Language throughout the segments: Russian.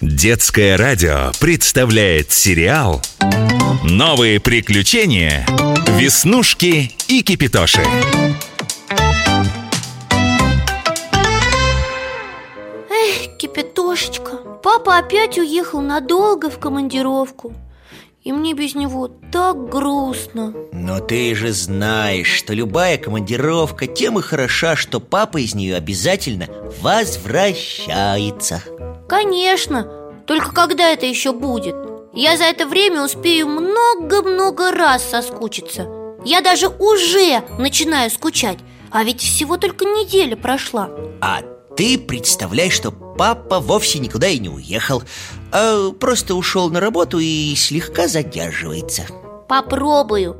Детское радио представляет сериал «Новые приключения. Веснушки и Кипятоши». Эх, Кипятошечка, папа опять уехал надолго в командировку. И мне без него так грустно. Но ты же знаешь, что любая командировка тем и хороша, что папа из нее обязательно возвращается. Конечно, только когда это еще будет? Я за это время успею много-много раз соскучиться. Я даже уже начинаю скучать, а ведь всего только неделя прошла. А ты представляй, что папа вовсе никуда и не уехал, а просто ушел на работу и слегка задерживается. Попробую.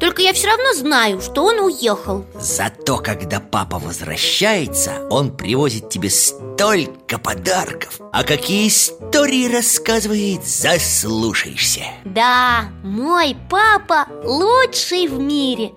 Только я все равно знаю, что он уехал. Зато когда папа возвращается, он привозит тебе столько подарков. А какие истории рассказывает, заслушаешься. Да, мой папа лучший в мире.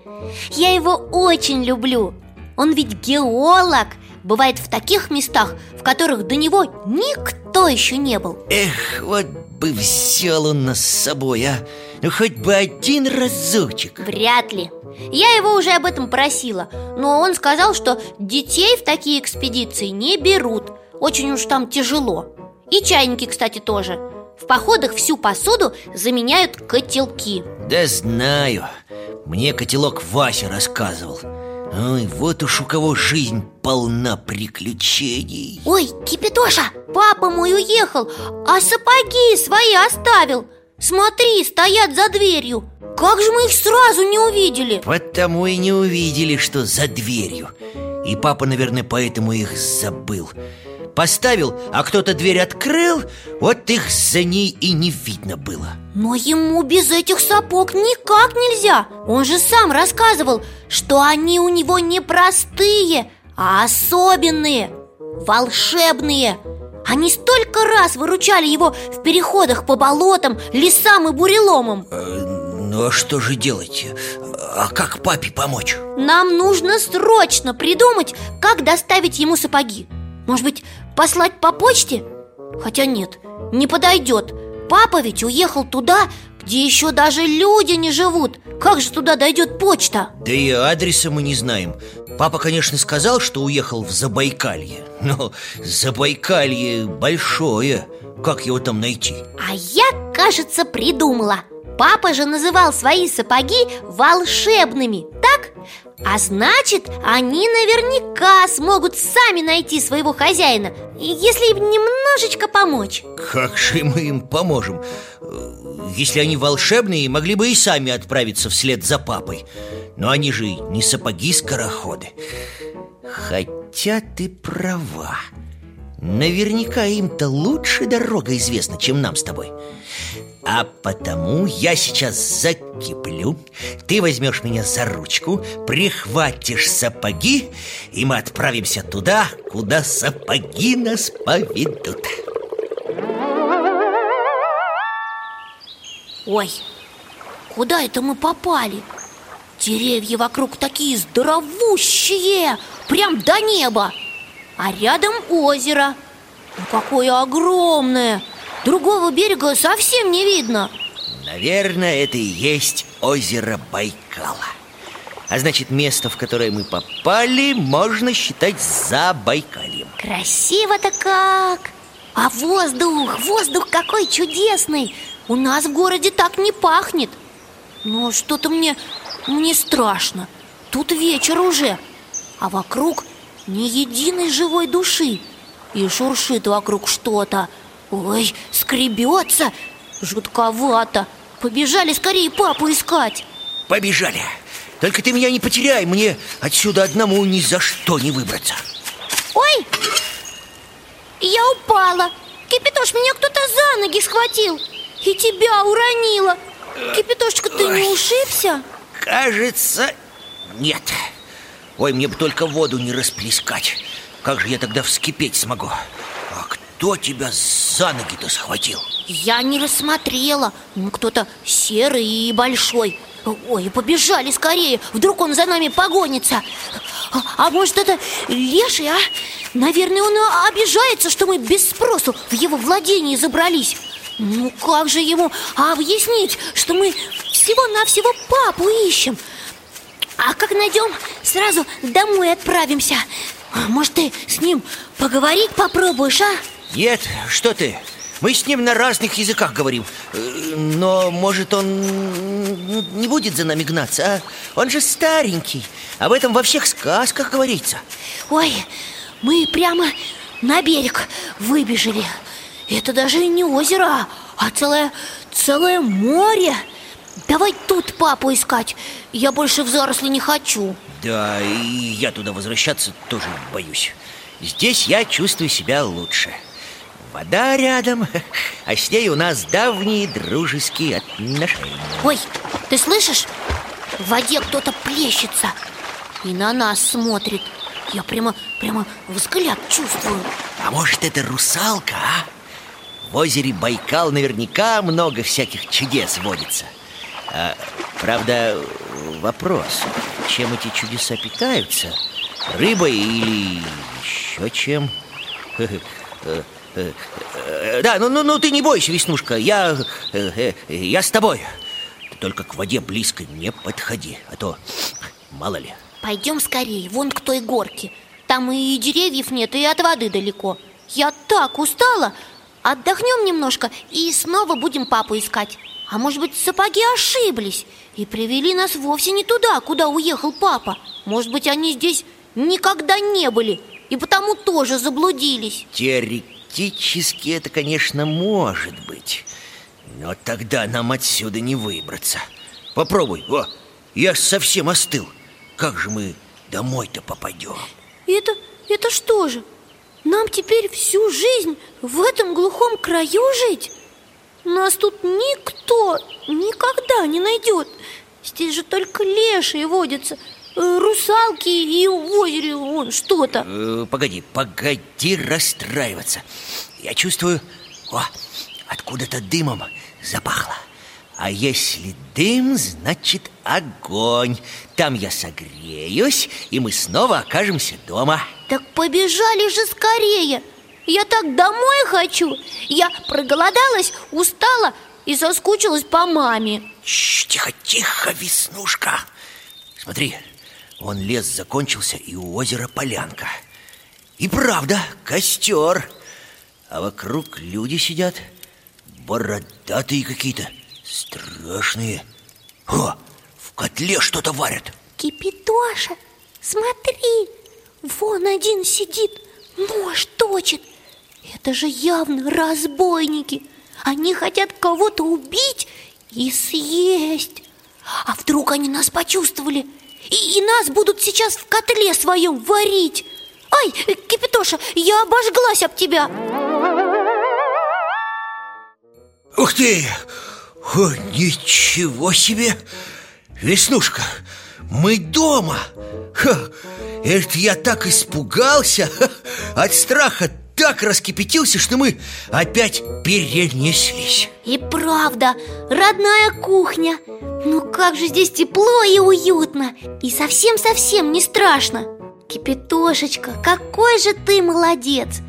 Я его очень люблю. Он ведь геолог. Бывает в таких местах, в которых до него никто еще не был. Эх, вот бы взял он нас с собой, а? Ну, хоть бы один разочек. Вряд ли. Я его уже об этом просила, но он сказал, что детей в такие экспедиции не берут. Очень уж там тяжело. И чайники, кстати, тоже. В походах всю посуду заменяют котелки. Да знаю. Мне котелок Вася рассказывал. Ой, вот уж у кого жизнь полна приключений. Ой, Кипятоша, папа мой уехал, а сапоги свои оставил. Смотри, стоят за дверью. Как же мы их сразу не увидели? Потому и не увидели, что за дверью. И папа, наверное, поэтому их забыл. Поставил, а кто-то дверь открыл, вот их за ней и не видно было. Но ему без этих сапог никак нельзя. Он же сам рассказывал, что они у него не простые, а особенные, волшебные. Они столько раз выручали его в переходах по болотам, лесам и буреломам. Ну а что же делать? А как папе помочь? Нам нужно срочно придумать, как доставить ему сапоги. Может быть, послать по почте? Хотя нет, не подойдет. Папа ведь уехал туда, где еще даже люди не живут. Как же туда дойдет почта? Да и адреса мы не знаем. Папа, конечно, сказал, что уехал в Забайкалье. Но Забайкалье большое. Как его там найти? А я, кажется, придумала. Папа же называл свои сапоги волшебными, так? А значит, они наверняка смогут сами найти своего хозяина, если им немножечко помочь. Как же мы им поможем? Если они волшебные, могли бы и сами отправиться вслед за папой. Но они же не сапоги-скороходы. Хотя ты права. Наверняка им-то лучше дорога известна, чем нам с тобой. А потому я сейчас закиплю. Ты возьмешь меня за ручку, прихватишь сапоги, и мы отправимся туда, куда сапоги нас поведут. Ой, куда это мы попали? Деревья вокруг такие здоровущие, прям до неба. А рядом озеро. Ну, какое огромное! Другого берега совсем не видно. Наверное, это и есть озеро Байкала. А значит, место, в которое мы попали, можно считать Забайкальем. Красиво-то как! А воздух, воздух какой чудесный! У нас в городе так не пахнет. Но что-то мне страшно. Тут вечер уже, а вокруг ни единой живой души. И шуршит вокруг что-то. Ой, скребется. Жутковато. Побежали скорее папу искать. Побежали. Только ты меня не потеряй. Мне отсюда одному ни за что не выбраться. Ой, я упала. Кипятош, меня кто-то за ноги схватил и тебя уронила. Кипятошечка, ты не ушибся? Кажется, нет. Ой, мне бы только воду не расплескать. Как же я тогда вскипеть смогу? А кто тебя за ноги-то схватил? Я не рассмотрела. Ну, кто-то серый и большой. Ой, побежали скорее, вдруг он за нами погонится. А может, это леший, а? Наверное, он обижается, что мы без спросу в его владение забрались. Ну как же ему объяснить, что мы всего-навсего папу ищем? А как найдем, сразу домой отправимся. Может, ты с ним поговорить попробуешь, а? Нет, что ты? Мы с ним на разных языках говорим. Но, может, он не будет за нами гнаться, а? Он же старенький. Об этом во всех сказках говорится. Ой, мы прямо на берег выбежали. Это даже не озеро, а целое море. Давай тут папу искать. Я больше в заросли не хочу. Да, и я туда возвращаться тоже боюсь. Здесь я чувствую себя лучше. Вода рядом, а с ней у нас давние дружеские отношения. Ой, ты слышишь? В воде кто-то плещется и на нас смотрит. Я прямо взгляд чувствую. А может, это русалка, а? В озере Байкал наверняка много всяких чудес водится. Правда, вопрос, чем эти чудеса питаются? Рыбой или еще чем? Да, ну ты не бойся, Веснушка, я с тобой. Ты только к воде близко не подходи, а то мало ли. Пойдем скорее, вон к той горке. Там и деревьев нет, и от воды далеко. Я так устала. Отдохнем немножко и снова будем папу искать. А может быть, сапоги ошиблись и привели нас вовсе не туда, куда уехал папа. Может быть, они здесь никогда не были и потому тоже заблудились. Теоретически это, конечно, может быть. Но тогда нам отсюда не выбраться. Попробуй. О, я совсем остыл. Как же мы домой-то попадем? Это что же? Нам теперь всю жизнь в этом глухом краю жить? Нас тут никто никогда не найдет. Здесь же только лешие водятся, русалки и в озере вон что-то. Погоди расстраиваться. Я чувствую, откуда-то дымом запахло. А если дым, значит огонь. Там я согреюсь, и мы снова окажемся дома. Так побежали же скорее. Я так домой хочу. Я проголодалась, устала и соскучилась по маме. Тихо, Веснушка. Смотри, вон лес закончился, и у озера полянка. И правда, костер. А вокруг люди сидят, бородатые какие-то, страшные. О, в котле что-то варят. Кипятоша, смотри, вон один сидит, нож точит. Это же явно разбойники. Они хотят кого-то убить и съесть. А вдруг они нас почувствовали и нас будут сейчас в котле своем варить. Ай, Кипятоша, я обожглась об тебя. Ух ты! О, ничего себе! Веснушка, мы дома! Ха, это я так испугался! От страха так раскипятился, что мы опять перенеслись. И правда, родная кухня. Ну как же здесь тепло и уютно. И совсем-совсем не страшно. Кипятошечка, какой же ты молодец.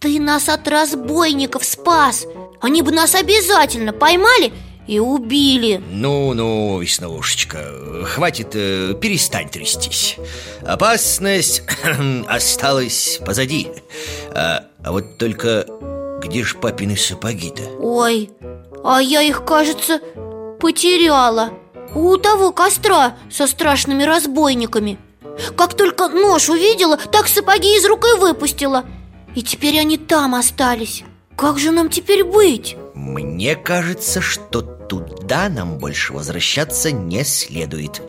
Ты нас от разбойников спас. Они бы нас обязательно поймали и убили. Ну, Веснушечка, хватит, перестань трястись. Опасность осталась позади. А вот только где ж папины сапоги-то? Ой, а я их, кажется, потеряла у того костра со страшными разбойниками. Как только нож увидела, так сапоги из рук и выпустила. И теперь они там остались. Как же нам теперь быть? Мне кажется, что туда нам больше возвращаться не следует.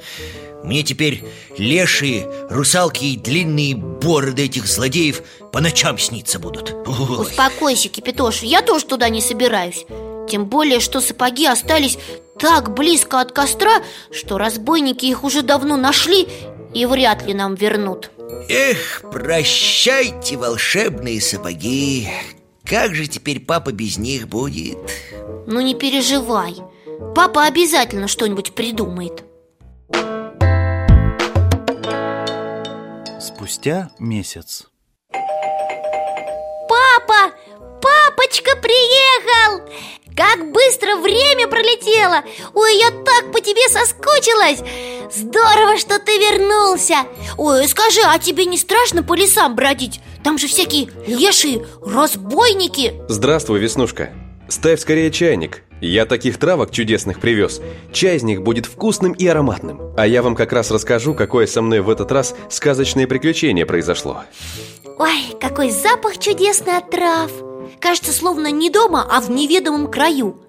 Мне теперь лешие, русалки и длинные бороды этих злодеев по ночам сниться будут. Ой. Успокойся, Кипятоша, я тоже туда не собираюсь. Тем более, что сапоги остались так близко от костра, что разбойники их уже давно нашли и вряд ли нам вернут. Эх, прощайте, волшебные сапоги. Как же теперь папа без них будет? Ну не переживай, папа обязательно что-нибудь придумает. Спустя месяц. Папа! Папочка приехал! Как быстро время пролетело! Ой, я так по тебе соскучилась! Здорово, что ты вернулся! Ой, скажи, а тебе не страшно по лесам бродить? Там же всякие лешие, разбойники! Здравствуй, Веснушка! Ставь скорее чайник! Я таких травок чудесных привез. Чай из них будет вкусным и ароматным. А я вам как раз расскажу, какое со мной в этот раз сказочное приключение произошло. Ой, какой запах чудесный от трав! Кажется, словно не дома, а в неведомом краю.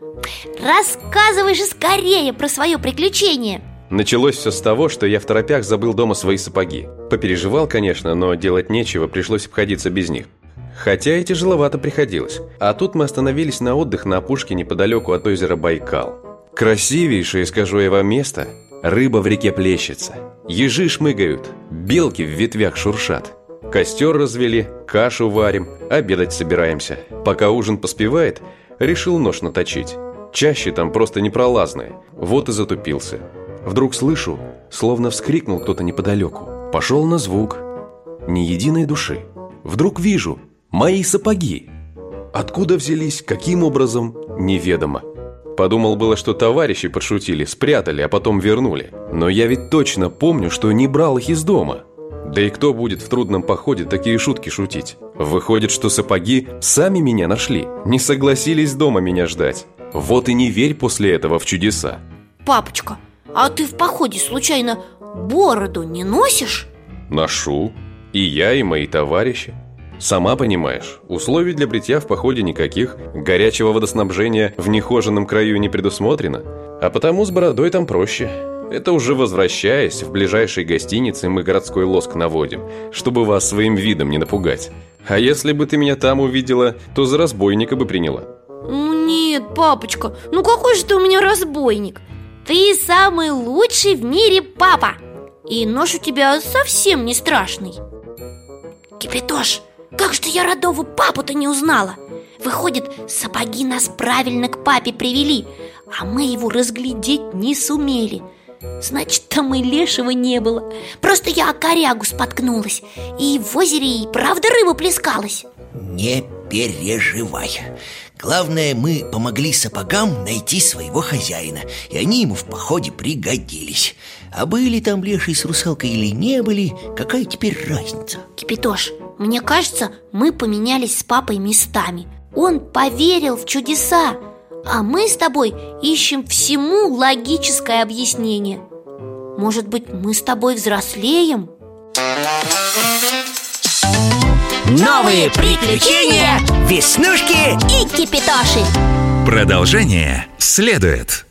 Рассказывай же скорее про свое приключение. Началось все с того, что я в торопях забыл дома свои сапоги. Попереживал, конечно, но делать нечего, пришлось обходиться без них. Хотя и тяжеловато приходилось. А тут мы остановились на отдых на опушке неподалеку от озера Байкал. Красивейшее, скажу я вам, место. Рыба в реке плещется, ежи шмыгают, белки в ветвях шуршат. Костер развели, кашу варим, обедать собираемся. Пока ужин поспевает, решил нож наточить. Чаще там просто непролазные. Вот и затупился. Вдруг слышу, словно вскрикнул кто-то неподалеку. Пошел на звук. Ни единой души. Вдруг вижу. Мои сапоги! Откуда взялись, каким образом, неведомо. Подумал было, что товарищи подшутили, спрятали, а потом вернули. Но я ведь точно помню, что не брал их из дома. Да и кто будет в трудном походе такие шутки шутить? Выходит, что сапоги сами меня нашли, не согласились дома меня ждать. Вот и не верь после этого в чудеса. Папочка, а ты в походе случайно бороду не носишь? Ношу, и я, и мои товарищи. Сама понимаешь, условий для бритья в походе никаких, горячего водоснабжения в нехоженном краю не предусмотрено, а потому с бородой там проще. Это уже возвращаясь, в ближайшей гостинице мы городской лоск наводим, чтобы вас своим видом не напугать. А если бы ты меня там увидела, то за разбойника бы приняла. Ну нет, папочка, ну какой же ты у меня разбойник? Ты самый лучший в мире папа, и нож у тебя совсем не страшный. Кипятош! Как же я родного папу-то не узнала? Выходит, сапоги нас правильно к папе привели, а мы его разглядеть не сумели. Значит, там и лешего не было. Просто я о корягу споткнулась, и в озере и правда рыба плескалась. Не переживай. Главное, мы помогли сапогам найти своего хозяина, и они ему в походе пригодились. А были там леший с русалкой или не были, какая теперь разница? Кипятош, мне кажется, мы поменялись с папой местами. Он поверил в чудеса, а мы с тобой ищем всему логическое объяснение. Может быть, мы с тобой взрослеем? Новые приключения Веснушки и Кипятоши. Продолжение следует.